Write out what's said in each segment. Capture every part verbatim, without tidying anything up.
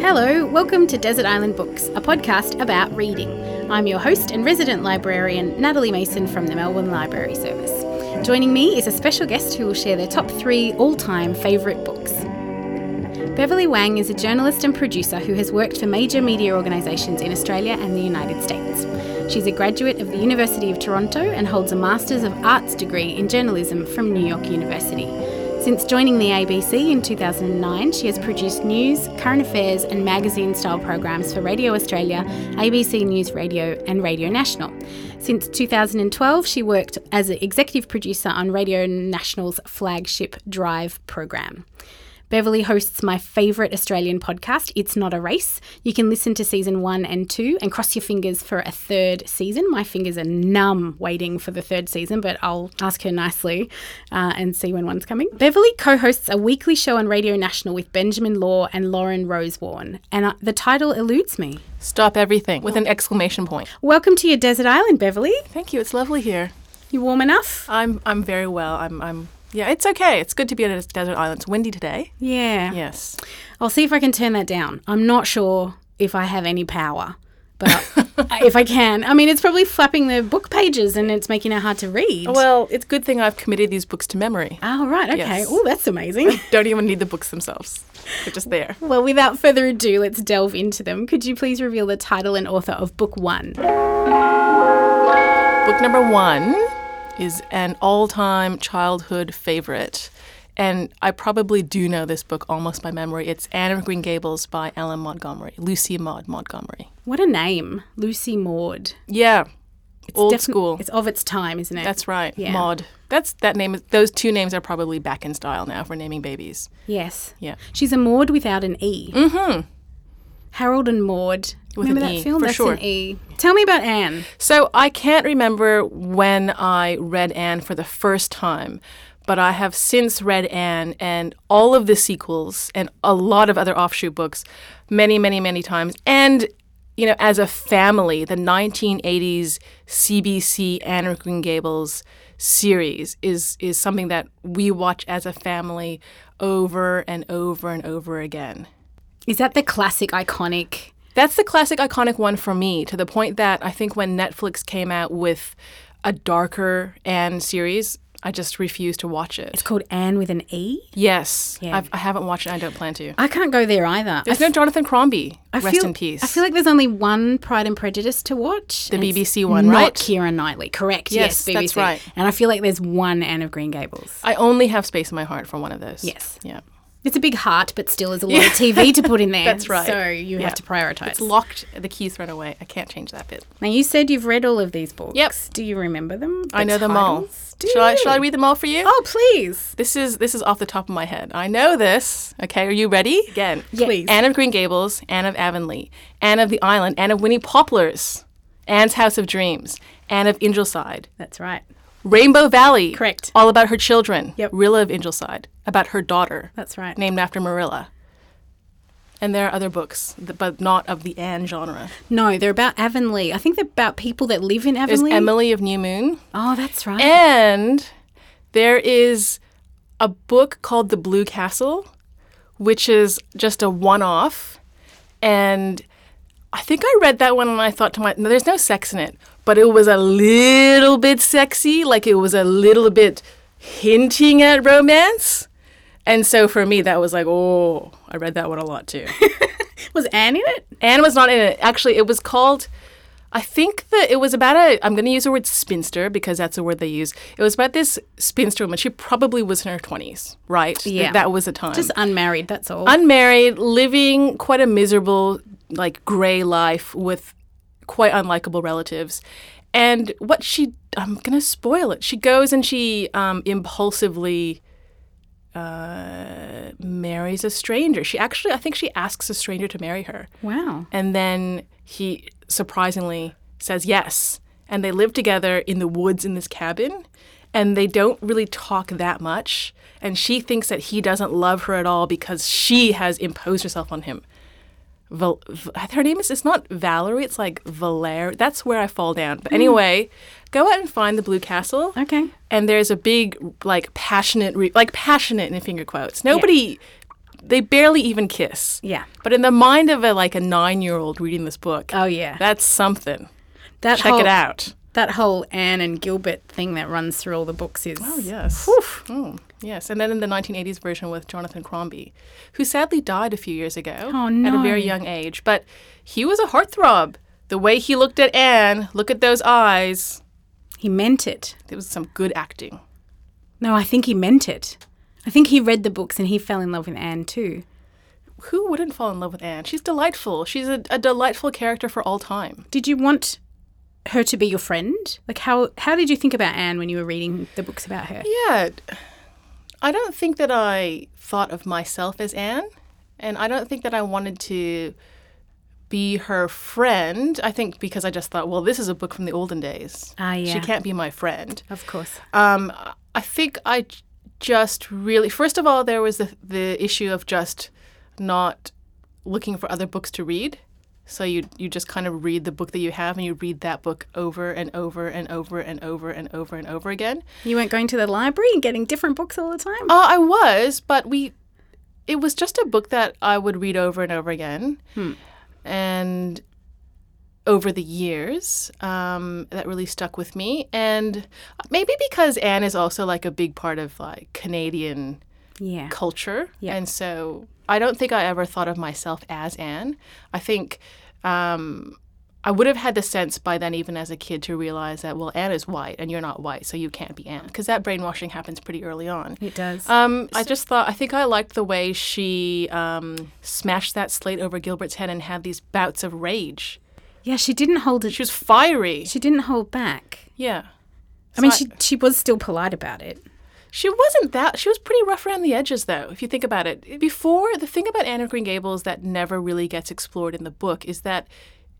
Hello, welcome to Desert Island Books, a podcast about reading. I'm your host and resident librarian, Natalie Mason from the Melbourne Library Service. Joining me is a special guest who will share their top three all-time favourite books. Beverley Wang is a journalist and producer who has worked for major media organisations in Australia and the United States. She's a graduate of the University of Toronto and holds a Masters of Arts degree in journalism from New York University. Since joining the A B C in two thousand nine, she has produced news, current affairs and magazine-style programs for Radio Australia, A B C News Radio and Radio National. Since two thousand twelve, she worked as an executive producer on Radio National's flagship Drive program. Beverley hosts my favourite Australian podcast, It's Not a Race. You can listen to season one and two and cross your fingers for a third season. My fingers are numb waiting for the third season, but I'll ask her nicely uh, and see when one's coming. Beverley co-hosts a weekly show on Radio National with Benjamin Law and Lauren Rosewarne, and uh, the title eludes me. Stop everything with an exclamation point. Welcome to your desert island, Beverley. Thank you. It's lovely here. You warm enough? I'm I'm very well. I'm I'm... Yeah, it's okay. It's good to be on a desert island. It's windy today. Yeah. Yes. I'll see if I can turn that down. I'm not sure if I have any power, but I, if I can. I mean, it's probably flapping the book pages and it's making it hard to read. Well, it's a good thing I've committed these books to memory. Oh, right. Okay. Yes. Oh, that's amazing. I don't even need the books themselves. They're just there. Well, without further ado, let's delve into them. Could you please reveal the title and author of book one? Book number one is an all-time childhood favorite, and I probably do know this book almost by memory. It's Anne of Green Gables by Ellen Montgomery, Lucy Maud Montgomery. What a name, Lucy Maud. Yeah, it's old defi- school. It's of its time, isn't it? That's right, yeah. Maud. That's that name. Those two names are probably back in style now for naming babies. Yes. Yeah. She's a Maud without an E. Mm-hmm. Harold and Maud. With remember that E, film? For That's sure. an E. Tell me about Anne. So I can't remember when I read Anne for the first time, but I have since read Anne and all of the sequels and a lot of other offshoot books many, many, many times. And, you know, as a family, the nineteen eighties C B C Anne of Green Gables series is is something that we watch as a family over and over and over again. Is that the classic, iconic? That's the classic, iconic one for me, to the point that I think when Netflix came out with a darker Anne series, I just refused to watch it. It's called Anne with an E? Yes. Yeah. I've, I haven't watched it. I don't plan to. I can't go there either. There's f- no Jonathan Crombie. I Rest feel, in peace. I feel like there's only one Pride and Prejudice to watch. The B B C one, right? Not Keira Knightley. Correct. Yes, yes, B B C. That's right. And I feel like there's one Anne of Green Gables. I only have space in my heart for one of those. Yes. Yeah. It's a big heart, but still there's a lot of T V to put in there. That's right. So you yeah. have to prioritise. It's locked. The key's thrown away. I can't change that bit. Now, you said you've read all of these books. Yep. Do you remember them? The I know titles? them all. Do shall, I, shall I read them all for you? Oh, please. This is this is off the top of my head. I know this. Okay, are you ready? Again. Yeah. Please. Anne of Green Gables, Anne of Avonlea, Anne of the Island, Anne of Winnie Poplars, Anne's House of Dreams, Anne of Ingleside. That's right. Rainbow Valley. Correct. All about her children. Yep. Rilla of Ingleside. About her daughter. That's right. Named after Marilla. And there are other books, but not of the Anne genre. No, they're about Avonlea. I think they're about people that live in Avonlea. There's Emily of New Moon. Oh, that's right. And there is a book called The Blue Castle, which is just a one-off. And I think I read that one and I thought to myself, no, there's no sex in it. But it was a little bit sexy, like it was a little bit hinting at romance. And so for me, that was like, oh, I read that one a lot too. Was Anne in it? Anne was not in it. Actually, it was called, I think that it was about a, I'm going to use the word spinster because that's the word they use. It was about this spinster woman. She probably was in her twenties, right? Yeah. Th- that was the time. Just unmarried, that's all. Unmarried, living quite a miserable, like, grey life with quite unlikable relatives. And what she, I'm going to spoil it. She goes and she um, impulsively uh, marries a stranger. She actually, I think she asks a stranger to marry her. Wow. And then he surprisingly says yes. And they live together in the woods in this cabin. And they don't really talk that much. And she thinks that he doesn't love her at all because she has imposed herself on him. Val- her name is, it's not Valerie, it's like Valere. That's where I fall down. But anyway, go out and find The Blue Castle. Okay. And there's a big, like, passionate, re- like, passionate in finger quotes. Nobody, yeah. they barely even kiss. Yeah. But in the mind of, a like, a nine-year-old reading this book. Oh, yeah. That's something. That Check whole, it out. That whole Anne and Gilbert thing that runs through all the books is... Oh, yes. Oof. Mm. Yes, and then in the nineteen eighties version with Jonathan Crombie, who sadly died a few years ago oh, no. at a very young age. But he was a heartthrob. The way he looked at Anne, look at those eyes. He meant it. There was some good acting. No, I think he meant it. I think he read the books and he fell in love with Anne too. Who wouldn't fall in love with Anne? She's delightful. She's a, a delightful character for all time. Did you want... her to be your friend? Like, how how did you think about Anne when you were reading the books about her? Yeah. I don't think that I thought of myself as Anne, and I don't think that I wanted to be her friend. I think because I just thought, well, this is a book from the olden days. Ah, yeah. She can't be my friend. Of course. Um, I think I just really... First of all, there was the, the issue of just not looking for other books to read. So you you just kind of read the book that you have and you read that book over and over and over and over and over and over again. You weren't going to the library and getting different books all the time? Oh, uh, I was, but we it was just a book that I would read over and over again. Hmm. And over the years, um, that really stuck with me. And maybe because Anne is also like a big part of like Canadian yeah. culture. Yeah. And so... I don't think I ever thought of myself as Anne. I think um, I would have had the sense by then, even as a kid, to realize that, well, Anne is white and you're not white, so you can't be Anne. Because that brainwashing happens pretty early on. It does. Um, so- I just thought, I think I liked the way she um, smashed that slate over Gilbert's head and had these bouts of rage. Yeah, she didn't hold it. She was fiery. She didn't hold back. Yeah. I so mean, I- she she was still polite about it. She wasn't that... She was pretty rough around the edges, though, if you think about it. Before, the thing about Anne of Green Gables that never really gets explored in the book is that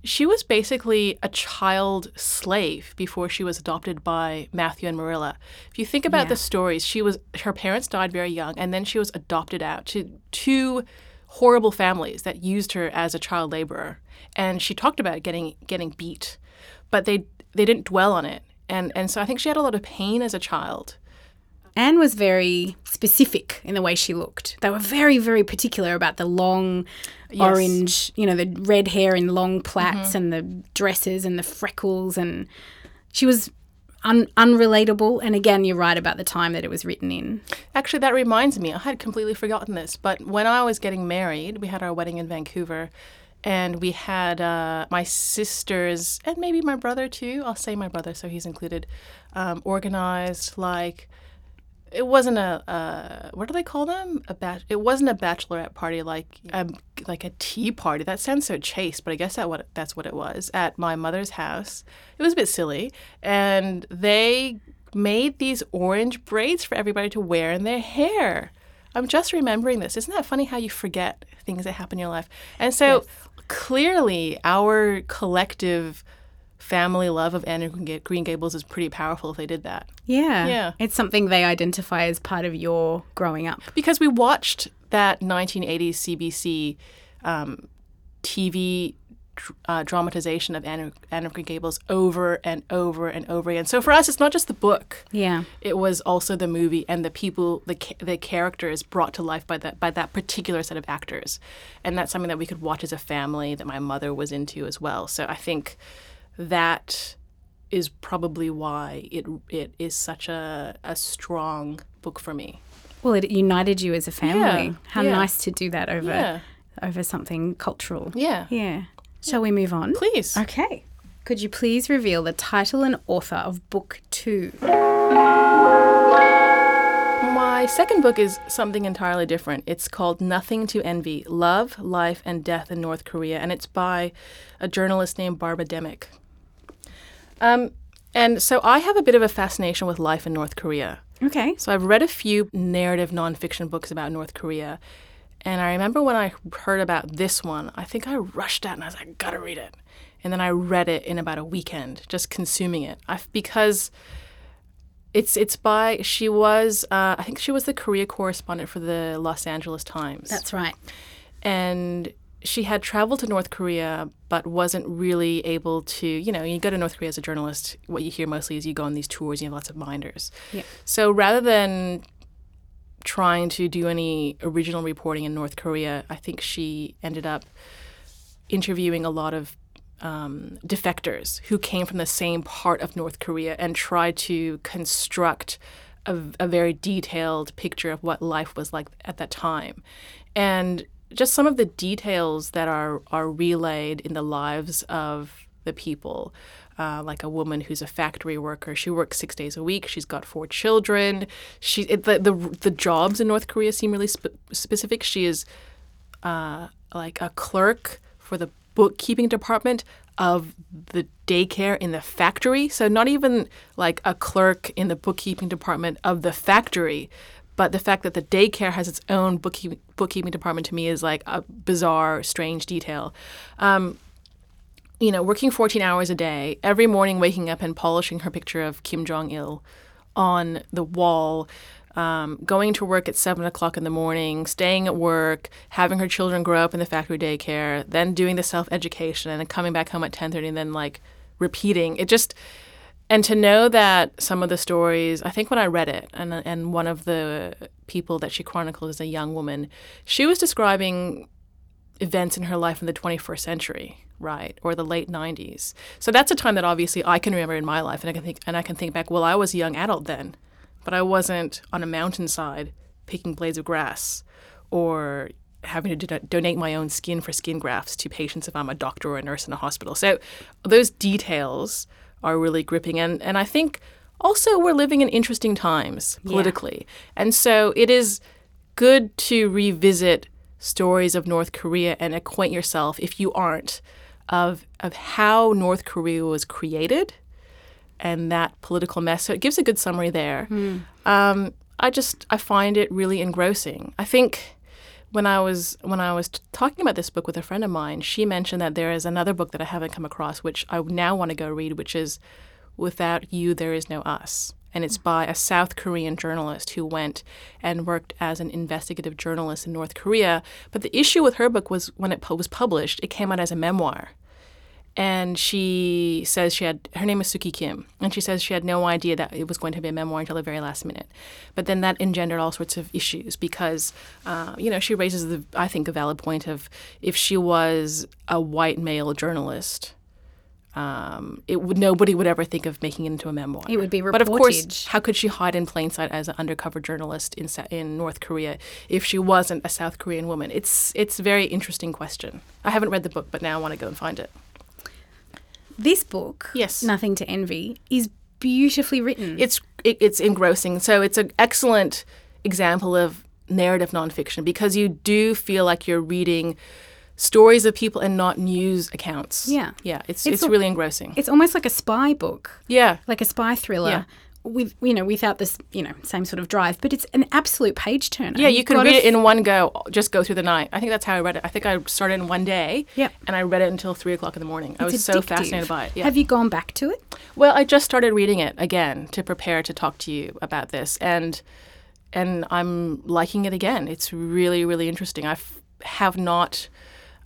she was basically a child slave before she was adopted by Matthew and Marilla. If you think about yeah. the stories, she was her parents died very young, and then she was adopted out to two horrible families that used her as a child laborer. And she talked about getting getting beat, but they they didn't dwell on it. And and so I think she had a lot of pain as a child. Anne was very specific in the way she looked. They were very, very particular about the long yes. orange, you know, the red hair in long plaits mm-hmm. and the dresses and the freckles. And she was un- unrelatable. And again, you're right about the time that it was written in. Actually, that reminds me. I had completely forgotten this. But when I was getting married, we had our wedding in Vancouver. And we had uh, my sisters and maybe my brother too. I'll say my brother, so he's included, um, organized like... It wasn't a, uh, what do they call them? A bat- It wasn't a bachelorette party, like a, like a tea party. That sounds so chaste, but I guess that what that's what it was at my mother's house. It was a bit silly. And they made these orange braids for everybody to wear in their hair. I'm just remembering this. Isn't that funny how you forget things that happen in your life? And so yes. clearly our collective... family love of Anne of Green Gables is pretty powerful if they did that. Yeah. Yeah. It's something they identify as part of your growing up. Because we watched that nineteen eighties C B C um, T V uh, dramatization of Anne, Anne of Green Gables over and over and over again. So for us, it's not just the book. Yeah. It was also the movie and the people, the the characters brought to life by that by that particular set of actors. And that's something that we could watch as a family that my mother was into as well. So I think... that is probably why it it is such a, a strong book for me. Well, it united you as a family. Yeah, How yeah. nice to do that over yeah. over something cultural. Yeah. Yeah. Shall we move on? Please. Okay. Could you please reveal the title and author of book two? My second book is something entirely different. It's called Nothing to Envy, Love, Life, and Death in North Korea, and it's by a journalist named Barbara Demick. Um, and so I have a bit of a fascination with life in North Korea. Okay. So I've read a few narrative nonfiction books about North Korea. And I remember when I heard about this one, I think I rushed out and I was like, I've got to read it. And then I read it in about a weekend, just consuming it. I've, because it's it's by, she was, uh, I think she was the Korea correspondent for the Los Angeles Times. That's right. And she had traveled to North Korea but wasn't really able to, you know, you go to North Korea as a journalist, what you hear mostly is you go on these tours, you have lots of binders. Yeah. So rather than trying to do any original reporting in North Korea, I think she ended up interviewing a lot of um, defectors who came from the same part of North Korea and tried to construct a, a very detailed picture of what life was like at that time. And just some of the details that are, are relayed in the lives of the people, uh, like a woman who's a factory worker. She works six days a week. She's got four children. She it, the, the the jobs in North Korea seem really spe- specific. She is uh, like a clerk for the bookkeeping department of the daycare in the factory. So not even like a clerk in the bookkeeping department of the factory, but the fact that the daycare has its own bookkeeping, bookkeeping department to me is like a bizarre, strange detail. Um, you know, working fourteen hours a day, every morning waking up and polishing her picture of Kim Jong-il on the wall, um, going to work at seven o'clock in the morning, staying at work, having her children grow up in the factory daycare, then doing the self-education and then coming back home at ten thirty and then like repeating. It just... And to know that some of the stories, I think when I read it, and and one of the people that she chronicled is a young woman, she was describing events in her life in the twenty-first century, right, or the late nineties. So that's a time that obviously I can remember in my life, and I can think and I can think back. Well, I was a young adult then, but I wasn't on a mountainside picking blades of grass or having to do, donate my own skin for skin grafts to patients if I'm a doctor or a nurse in a hospital. So those details are really gripping. And, and I think also we're living in interesting times politically. Yeah. And so it is good to revisit stories of North Korea and acquaint yourself, if you aren't, of of how North Korea was created and that political mess. So it gives a good summary there. Mm. Um, I just, I find it really engrossing. I think when I was when I was talking about this book with a friend of mine, she mentioned that there is another book that I haven't come across, which I now want to go read, which is Without You, There Is No Us. And it's by a South Korean journalist who went and worked as an investigative journalist in North Korea. But the issue with her book was when it was published, it came out as a memoir. And she says she had, her name is Suki Kim, and she says she had no idea that it was going to be a memoir until the very last minute. But then that engendered all sorts of issues because, uh, you know, she raises, the I think, a valid point of if she was a white male journalist, um, it would nobody would ever think of making it into a memoir. It would be reportage. But of course, how could she hide in plain sight as an undercover journalist in in North Korea if she wasn't a South Korean woman? It's, it's a very interesting question. I haven't read the book, but now I want to go and find it. This book, yes, Nothing to Envy, is beautifully written. It's it, it's engrossing. So it's an excellent example of narrative nonfiction because you do feel like you're reading stories of people and not news accounts. Yeah. Yeah, it's it's, it's really engrossing. It's almost like a spy book. Yeah. Like a spy thriller. Yeah. With you know, without this, you know, same sort of drive, but it's an absolute page turner. Yeah, you can read it in one go. Just go through the night. I think that's how I read it. I think I started in one day. Yeah, and I read it until three o'clock in the morning. I was so fascinated by it. Yeah. Have you gone back to it? Well, I just started reading it again to prepare to talk to you about this, and and I'm liking it again. It's really, really interesting. I f- have not.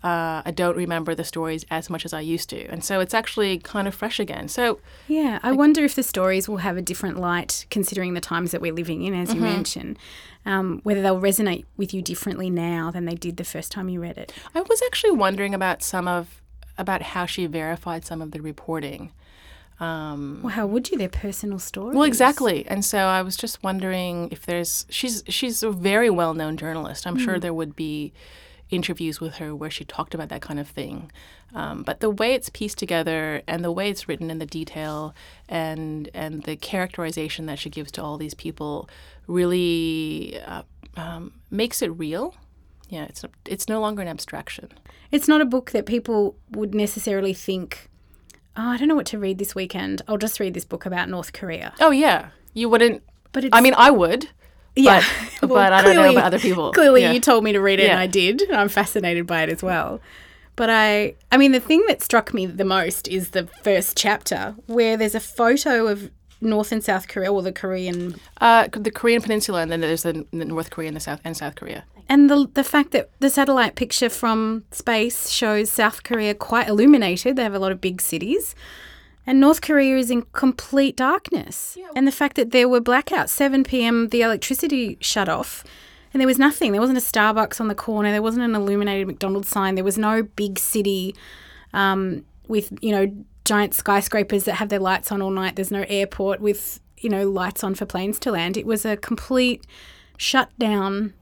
Uh, I don't remember the stories as much as I used to. And so it's actually kind of fresh again. So yeah, I, I wonder if the stories will have a different light considering the times that we're living in, as mm-hmm. you mentioned, um, whether they'll resonate with you differently now than they did the first time you read it. I was actually wondering about some of, about how she verified some of the reporting. Um, well, how would you? Their personal stories. Well, exactly. And so I was just wondering if there's, she's, she's a very well-known journalist. I'm mm. sure there would be interviews with her where she talked about that kind of thing. Um, but the way it's pieced together and the way it's written and the detail and and the characterization that she gives to all these people really uh, um, makes it real. Yeah, it's it's no longer an abstraction. It's not a book that people would necessarily think, oh, I don't know what to read this weekend. I'll just read this book about North Korea. Oh, yeah. You wouldn't. But it's, I mean, I would. Yeah, but, well, but I clearly, don't know about other people. Clearly yeah. You told me to read it yeah. and I did. And I'm fascinated by it as well. But I I mean, the thing that struck me the most is the first chapter where there's a photo of North and South Korea or the Korean... Uh, the Korean Peninsula and then there's the North Korea and the South and South Korea. And the the fact that the satellite picture from space shows South Korea quite illuminated, they have a lot of big cities, and North Korea is in complete darkness. Yeah. And the fact that there were blackouts, seven p.m. the electricity shut off, and there was nothing. There wasn't a Starbucks on the corner. There wasn't an illuminated McDonald's sign. There was no big city um, with, you know, giant skyscrapers that have their lights on all night. There's no airport with, you know, lights on for planes to land. It was a complete shutdown.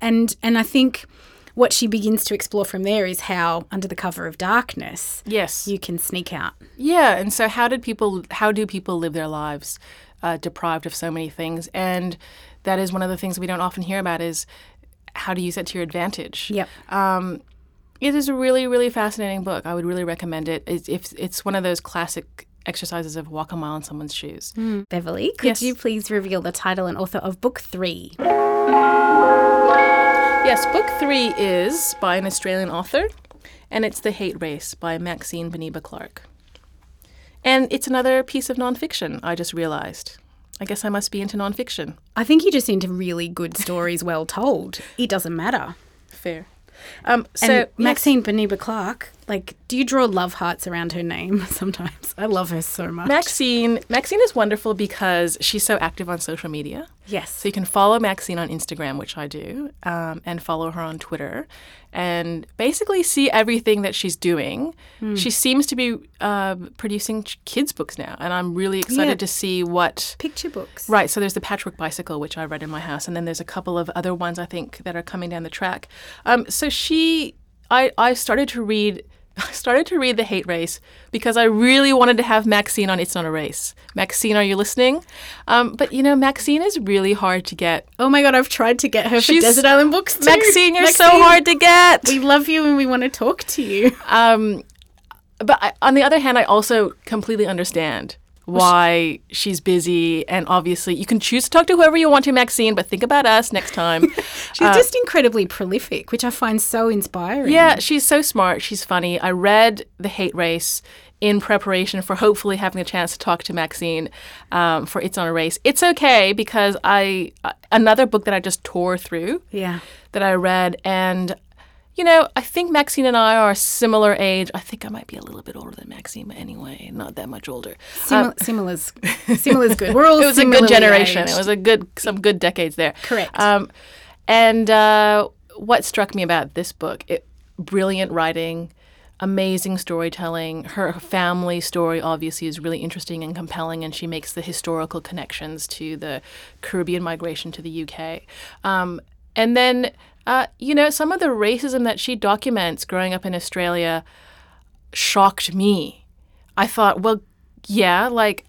And and I think what she begins to explore from there is how, under the cover of darkness, yes, you can sneak out. Yeah, and so how did people? How do people live their lives, uh, deprived of so many things? And that is one of the things we don't often hear about: is how to use that to your advantage. Yep. Um, it is a really, really fascinating book. I would really recommend it. It's, if it's one of those classic exercises of walk a mile in someone's shoes. Mm. Beverley, could yes. you please reveal the title and author of book three? Yes, book three is by an Australian author, and it's The Hate Race by Maxine Beneba Clark. And it's another piece of nonfiction, I just realised. I guess I must be into nonfiction. I think you're just into really good stories well told. It doesn't matter. Fair. Um, so and Maxine yes. Beneba Clark, like, do you draw love hearts around her name sometimes? I love her so much. Maxine, Maxine is wonderful because she's so active on social media. Yes. So you can follow Maxine on Instagram, which I do, um, and follow her on Twitter, and basically see everything that she's doing. Mm. She seems to be uh, producing kids' books now, and I'm really excited yeah. to see what... Picture books. Right. So there's The Patchwork Bicycle, which I read in my house, and then there's a couple of other ones, I think, that are coming down the track. Um, so she... I, I started to read... I started to read The Hate Race because I really wanted to have Maxine on It's Not a Race. Maxine, are you listening? Um, but, you know, Maxine is really hard to get. Oh, my God, I've tried to get her She's, for Desert Island Books too. Maxine, you're Maxine, so hard to get. We love you and we want to talk to you. Um, but I, on the other hand, I also completely understand why she's busy, and obviously you can choose to talk to whoever you want to, Maxine, but think about us next time. She's uh, just incredibly prolific, which I find so inspiring. Yeah, she's so smart. She's funny. I read The Hate Race in preparation for hopefully having a chance to talk to Maxine um, for It's Not a Race. It's okay because I another book that I just tore through yeah. that I read, and you know, I think Maxine and I are a similar age. I think I might be a little bit older than Maxine, but anyway, not that much older. Simil- um, similar's, similar's good. We're all It was a good generation. Aged. It was a good, some good decades there. Correct. Um, and uh, what struck me about this book, it, brilliant writing, amazing storytelling. Her family story obviously is really interesting and compelling, and she makes the historical connections to the Caribbean migration to the U K. Um, and then... Uh, you know, some of the racism that she documents growing up in Australia shocked me. I thought, well, yeah, like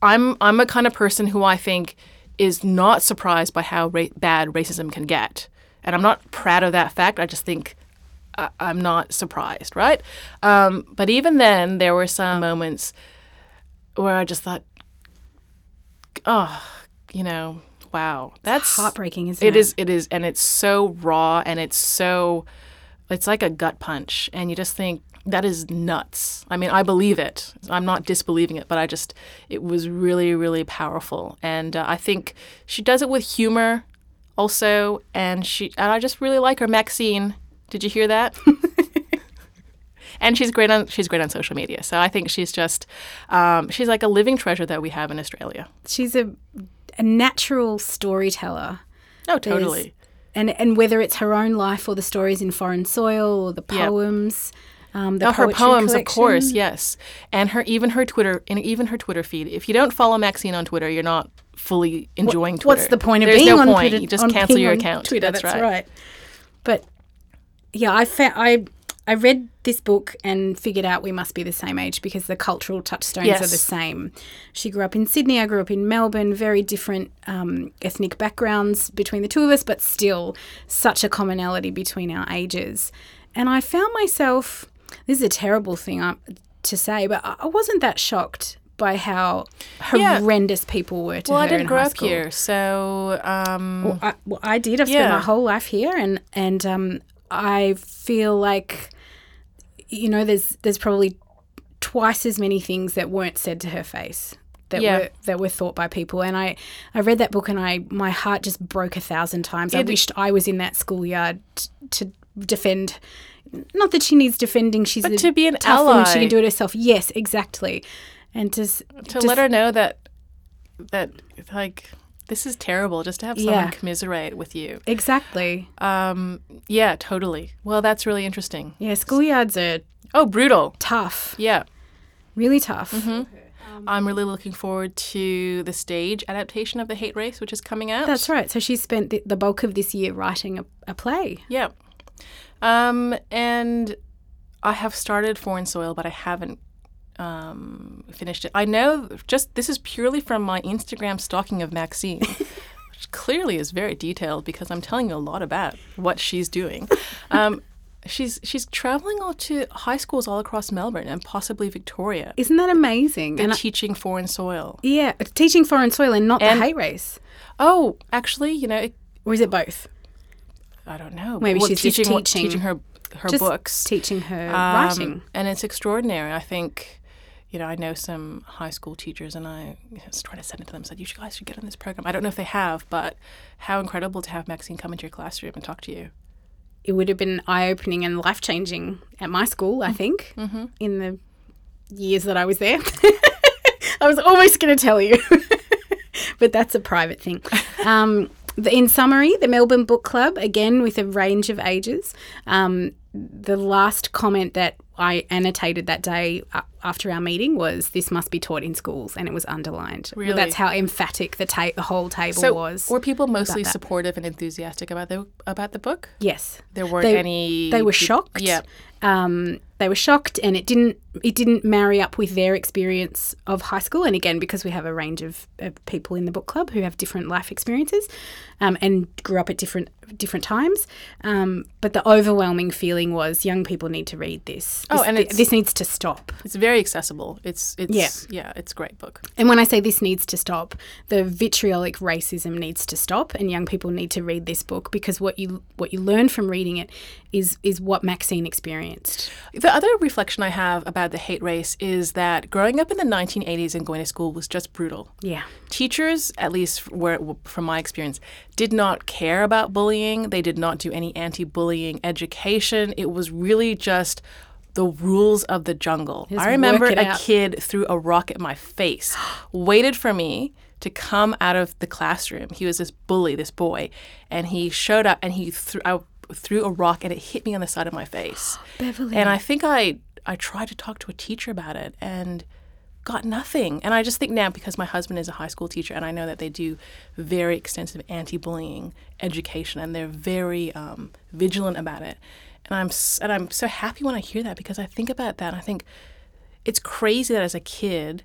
I'm I'm a kind of person who I think is not surprised by how ra- bad racism can get. And I'm not proud of that fact. I just think I- I'm not surprised, right? Um, but even then, there were some moments where I just thought, oh, you know, wow, that's it's heartbreaking, isn't it? It is, it is, and it's so raw, and it's so, it's like a gut punch, and you just think, that is nuts. I mean, I believe it. I'm not disbelieving it, but I just, it was really, really powerful, and uh, I think she does it with humor also, and she, and I just really like her. Maxine, did you hear that? And she's great on she's great on social media, so I think she's just, um, she's like a living treasure that we have in Australia. She's a A natural storyteller. Oh, totally. There's, and and whether it's her own life or the stories in Foreign Soil or the poems, yep. um, the oh, her poems, collection. Of course, yes. And her even her Twitter and even her Twitter feed. If you don't follow Maxine on Twitter, you're not fully enjoying what, Twitter. What's the point of There's being no on point. Twitter? You just cancel your account. Twitter, that's, that's right. right. But yeah, I fa- I I read this book and figured out we must be the same age because the cultural touchstones yes. are the same. She grew up in Sydney, I grew up in Melbourne, very different um, ethnic backgrounds between the two of us, but still such a commonality between our ages. And I found myself, this is a terrible thing to say, but I wasn't that shocked by how horrendous yeah. people were to well, her in Well, I didn't grow up here, so... Um, well, I, well, I did. I've yeah. spent my whole life here, and, and um, I feel like... You know, there's there's probably twice as many things that weren't said to her face that yeah. were that were thought by people. And I, I read that book and I my heart just broke a thousand times. Yeah, I the, wished I was in that schoolyard t- to defend. Not that she needs defending. She's but a to be an tough ally. Woman, she can do it herself. Yes, exactly. And just to just, let her know that that like. This is terrible, just to have someone yeah. commiserate with you. Exactly. Um, yeah, totally. Well, that's really interesting. Yeah, schoolyards are... Oh, brutal. Tough. Yeah. Really tough. Mm-hmm. Okay. Um, I'm really looking forward to the stage adaptation of The Hate Race, which is coming out. That's right. So she spent the, the bulk of this year writing a, a play. Yeah. Um, and I have started Foreign Soil, but I haven't. Um, finished it. I know just this is purely from my Instagram stalking of Maxine, which clearly is very detailed because I'm telling you a lot about what she's doing. Um, she's she's traveling all to high schools all across Melbourne and possibly Victoria. Isn't that amazing? They're and teaching I, foreign soil. Yeah, teaching foreign soil and not and, the hate race. Oh, actually, you know. It, or is it both? I don't know. Maybe well, she's teaching, just teaching. Teaching her, her just books. Teaching her um, writing. And it's extraordinary, I think. You know, I know some high school teachers and I was trying to send it to them and said, you guys should get on this program. I don't know if they have, but how incredible to have Maxine come into your classroom and talk to you. It would have been eye-opening and life-changing at my school, I think, mm-hmm. in the years that I was there. I was almost going to tell you, but that's a private thing. Um, in summary, the Melbourne Book Club, again, with a range of ages. Um, the last comment that I annotated that day after our meeting was, this must be taught in schools, and it was underlined. Really? Well, that's how emphatic the ta- the whole table so was. Were people mostly supportive and enthusiastic about the about the book? Yes. There weren't they, any... They were shocked. Yeah. Um, they were shocked, and it didn't it didn't marry up with their experience of high school. And again, because we have a range of, of people in the book club who have different life experiences um, and grew up at different different times. Um, but the overwhelming feeling was, young people need to read this. This, oh, and it's, this needs to stop. It's very accessible. It's it's yeah. yeah, it's a great book. And when I say this needs to stop, the vitriolic racism needs to stop, and young people need to read this book because what you what you learn from reading it is is what Maxine experienced. The other reflection I have about The Hate Race is that growing up in the nineteen eighties and going to school was just brutal. Yeah. Teachers, at least were, from my experience, did not care about bullying. They did not do any anti-bullying education. It was really just the rules of the jungle. Just I remember a out. kid threw a rock at my face, waited for me to come out of the classroom. He was this bully, this boy, and he showed up and he threw, I threw a rock and it hit me on the side of my face. Beverley. And I think I, I tried to talk to a teacher about it and got nothing. And I just think now, because my husband is a high school teacher and I know that they do very extensive anti-bullying education and they're very um, vigilant about it. And I'm and I'm so happy when I hear that because I think about that. And I think it's crazy that as a kid,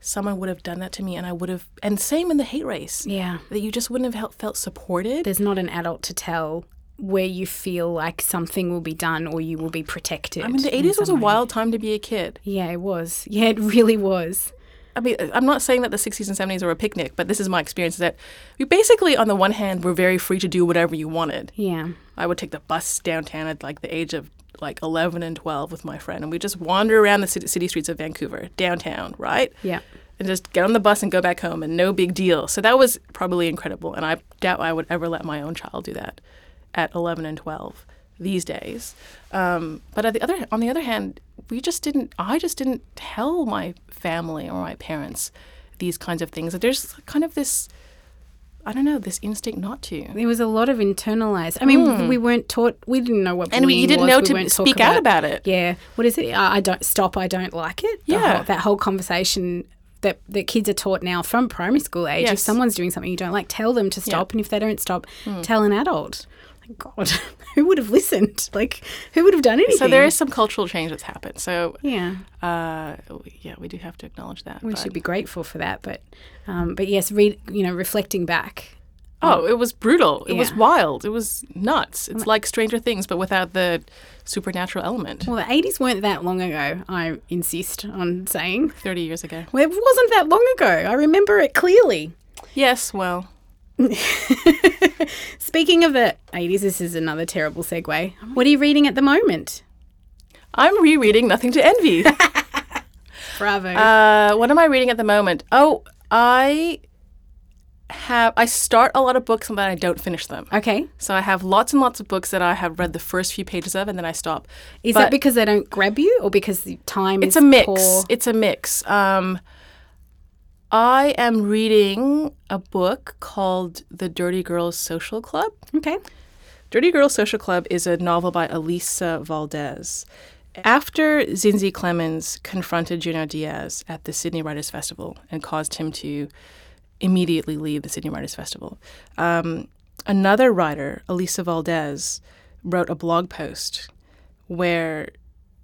someone would have done that to me, and I would have. And same in The Hate Race. Yeah, that you just wouldn't have felt supported. There's not an adult to tell where you feel like something will be done or you will be protected. I mean, the eighties was a wild time to be a kid. Yeah, it was. Yeah, it really was. I mean, I'm not saying that the sixties and seventies were a picnic, but this is my experience, that we basically, on the one hand, were very free to do whatever you wanted. Yeah. I would take the bus downtown at like the age of like eleven and twelve with my friend, and we'd just wander around the city streets of Vancouver, downtown, right? Yeah. And just get on the bus and go back home, and no big deal. So that was probably incredible, and I doubt I would ever let my own child do that at eleven and twelve these days. Um, but at the other, on the other hand, we just didn't, I just didn't tell my family or my parents these kinds of things. There's kind of this, I don't know, this instinct not to. There was a lot of internalized. I mean, mm. we weren't taught, we didn't know what bullying was. And we, you didn't was. know we to speak about, out about it. Yeah. What is it? I don't, stop, I don't like it. Yeah. Whole, that whole conversation that, that kids are taught now from primary school age. Yes. If someone's doing something you don't like, tell them to stop. Yeah. And if they don't stop, mm. tell an adult. God, who would have listened? Like, who would have done anything? So there is some cultural change that's happened. So yeah, uh, yeah, we do have to acknowledge that. We but. should be grateful for that. But, um, but yes, re- you know, reflecting back. Oh, um, it was brutal. It yeah. was wild. It was nuts. It's like Stranger Things, but without the supernatural element. Well, the eighties weren't that long ago, I insist on saying. thirty years ago. Well, it wasn't that long ago. I remember it clearly. Yes, well. Speaking of the eighties, this is another terrible segue. What are you reading at the moment? I'm rereading Nothing to Envy. Bravo. Uh, what am I reading at the moment? Oh, I have I start a lot of books and then I don't finish them. Okay. So I have lots and lots of books that I have read the first few pages of and then I stop. Is but that because they don't grab you or because the time it's is a mix. Poor? It's a mix. Um, I am reading a book called The Dirty Girls Social Club. Okay. Dirty Girls Social Club is a novel by Alisa Valdez. After Zinzi Clemens confronted Junot Diaz at the Sydney Writers' Festival and caused him to immediately leave the Sydney Writers' Festival, um, another writer, Alisa Valdez, wrote a blog post where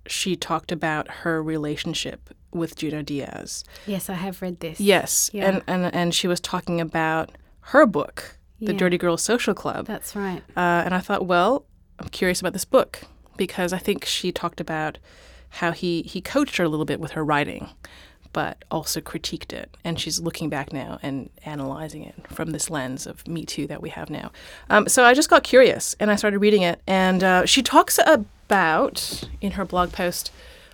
she talked about her relationship with Junot Diaz. Yes, I have read this. Yes, yeah. and, and, and she was talking about her book, The yeah. Dirty Girls Social Club. That's right. Uh, and I thought, well, I'm curious about this book because I think she talked about how he, he coached her a little bit with her writing, but also critiqued it. And she's looking back now and analyzing it from this lens of Me Too that we have now. Um, so I just got curious and I started reading it. And uh, she talks about, in her blog post,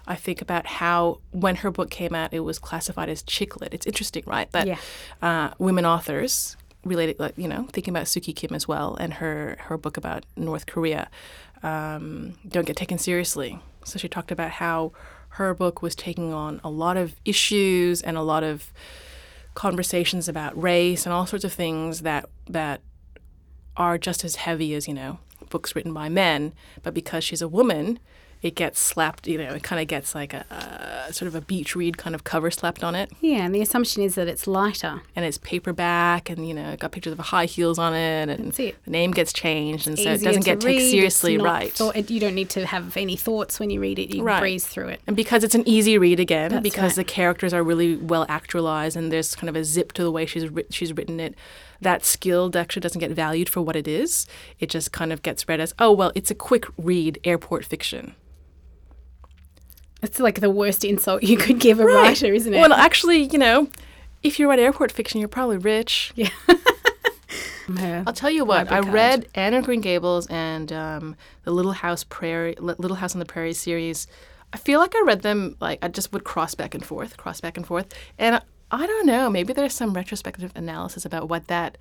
I think about how when her book came out, it was classified as chick lit. It's interesting, right? That yeah. uh, women authors... related, like, you know, thinking about Suki Kim as well and her, her book about North Korea, um, don't get taken seriously. So she talked about how her book was taking on a lot of issues and a lot of conversations about race and all sorts of things that that are just as heavy as, you know, books written by men. But because she's a woman, it gets slapped, you know, it kind of gets like a, a sort of a beach read kind of cover slapped on it. Yeah, and the assumption is that it's lighter. And it's paperback and, you know, it got pictures of high heels on it and it. The name gets changed and it's so it doesn't get taken seriously, right. Thought, you don't need to have any thoughts when you read it, you right. can breeze through it. And because it's an easy read again, That's because right. the characters are really well actualized and there's kind of a zip to the way she's ri- she's written it, that skill actually doesn't get valued for what it is. It just kind of gets read as, oh, well, it's a quick read airport fiction. It's like the worst insult you could give a right. writer, isn't it? Well, actually, you know, if you write airport fiction, you're probably rich. Yeah. yeah. I'll tell you what, I read Anne of Green Gables and um, the Little House Prairie, Little House on the Prairie series. I feel like I read them, like, I just would cross back and forth, cross back and forth. And I, I don't know, maybe there's some retrospective analysis about what that,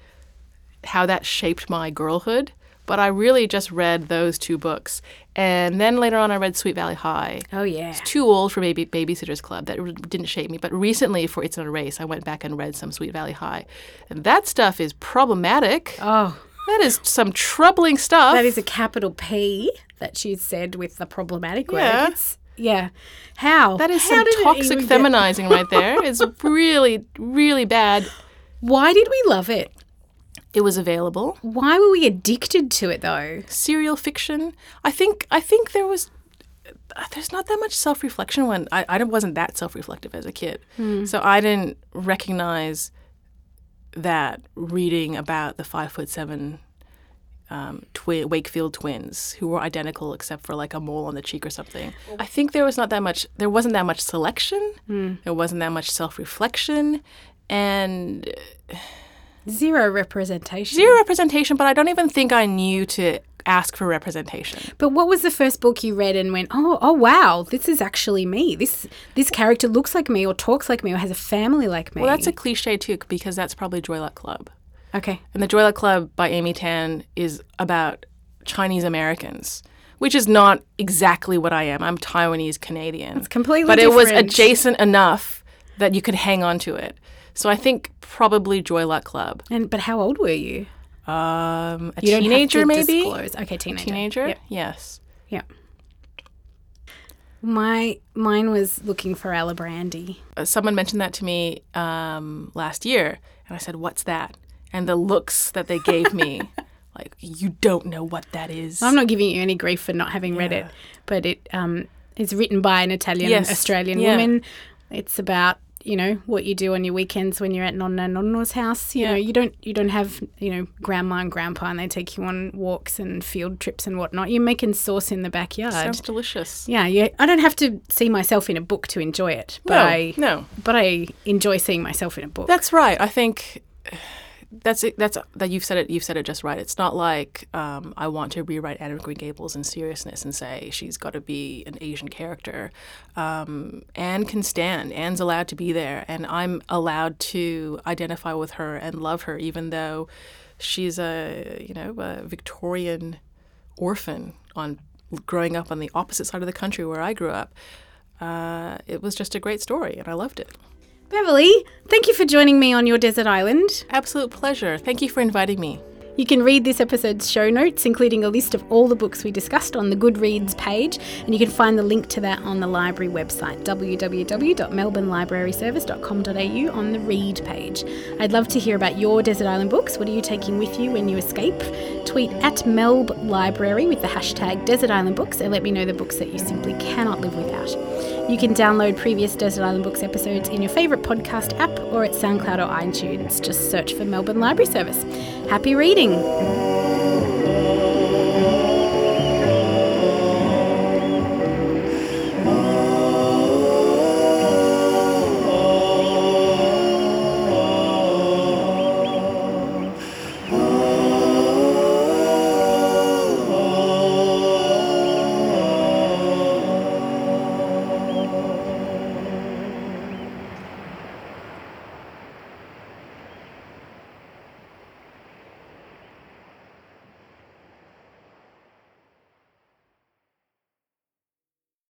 how that shaped my girlhood. But I really just read those two books. And then later on I read Sweet Valley High. Oh, yeah. It's too old for baby, Babysitter's Club. That re- didn't shape me. But recently for It's Not a Race, I went back and read some Sweet Valley High. And that stuff is problematic. Oh. That is some troubling stuff. That is a capital P that she said with the problematic yeah. word. It's, yeah. How? That is How some toxic feminizing get... right there. It's really, really bad. Why did we love it? It was available. Why were we addicted to it, though? Serial fiction. I think I think there was – there's not that much self-reflection when – I I wasn't that self-reflective as a kid. Mm. So I didn't recognize that reading about the five foot seven um, twi- Wakefield twins who were identical except for like a mole on the cheek or something. I think there was not that much – there wasn't that much selection. Mm. There wasn't that much self-reflection. And – Zero representation. Zero representation, but I don't even think I knew to ask for representation. But what was the first book you read and went, oh, oh wow, this is actually me. This this character looks like me or talks like me or has a family like me. Well, that's a cliche too because that's probably Joy Luck Club. Okay. And The Joy Luck Club by Amy Tan is about Chinese Americans, which is not exactly what I am. I'm Taiwanese Canadian. It's completely but different. But it was adjacent enough that you could hang on to it. So I think probably Joy Luck Club. And but how old were you? Um, a you teenager don't have to maybe. Disclose. Okay, teenager. Teenager. Yep. Yes. Yeah. My mine was looking for Alla Brandy. Uh, someone mentioned that to me um, last year, and I said, "What's that?" And the looks that they gave me, like you don't know what that is. I'm not giving you any grief for not having yeah. read it, but it um, it's written by an Italian yes. Australian yeah. woman. It's about. You know, what you do on your weekends when you're at Nonna and Nonno's house. You yeah. know, you don't you don't have, you know, grandma and grandpa and they take you on walks and field trips and whatnot. You're making sauce in the backyard. Sounds delicious. Yeah, yeah. I don't have to see myself in a book to enjoy it. But no, I, no. But I enjoy seeing myself in a book. That's right. I think That's it, that's that you've said it. You've said it just right. It's not like um, I want to rewrite Anne of Green Gables in seriousness and say she's got to be an Asian character. Um, Anne can stand. Anne's allowed to be there, and I'm allowed to identify with her and love her, even though she's a you know a Victorian orphan on growing up on the opposite side of the country where I grew up. Uh, it was just a great story, and I loved it. Beverley, thank you for joining me on your desert island. Absolute pleasure. Thank you for inviting me. You can read this episode's show notes, including a list of all the books we discussed, on the Goodreads page, and you can find the link to that on the library website, w w w dot melbourne library service dot com dot a u, on the read page. I'd love to hear about your desert island books. What are you taking with you when you escape? Tweet at Melb Library with the hashtag Desert Island Books and let me know the books that you simply cannot live without. You can download previous Desert Island Books episodes in your favourite podcast app or at SoundCloud or iTunes. Just search for Melbourne Library Service. Happy reading!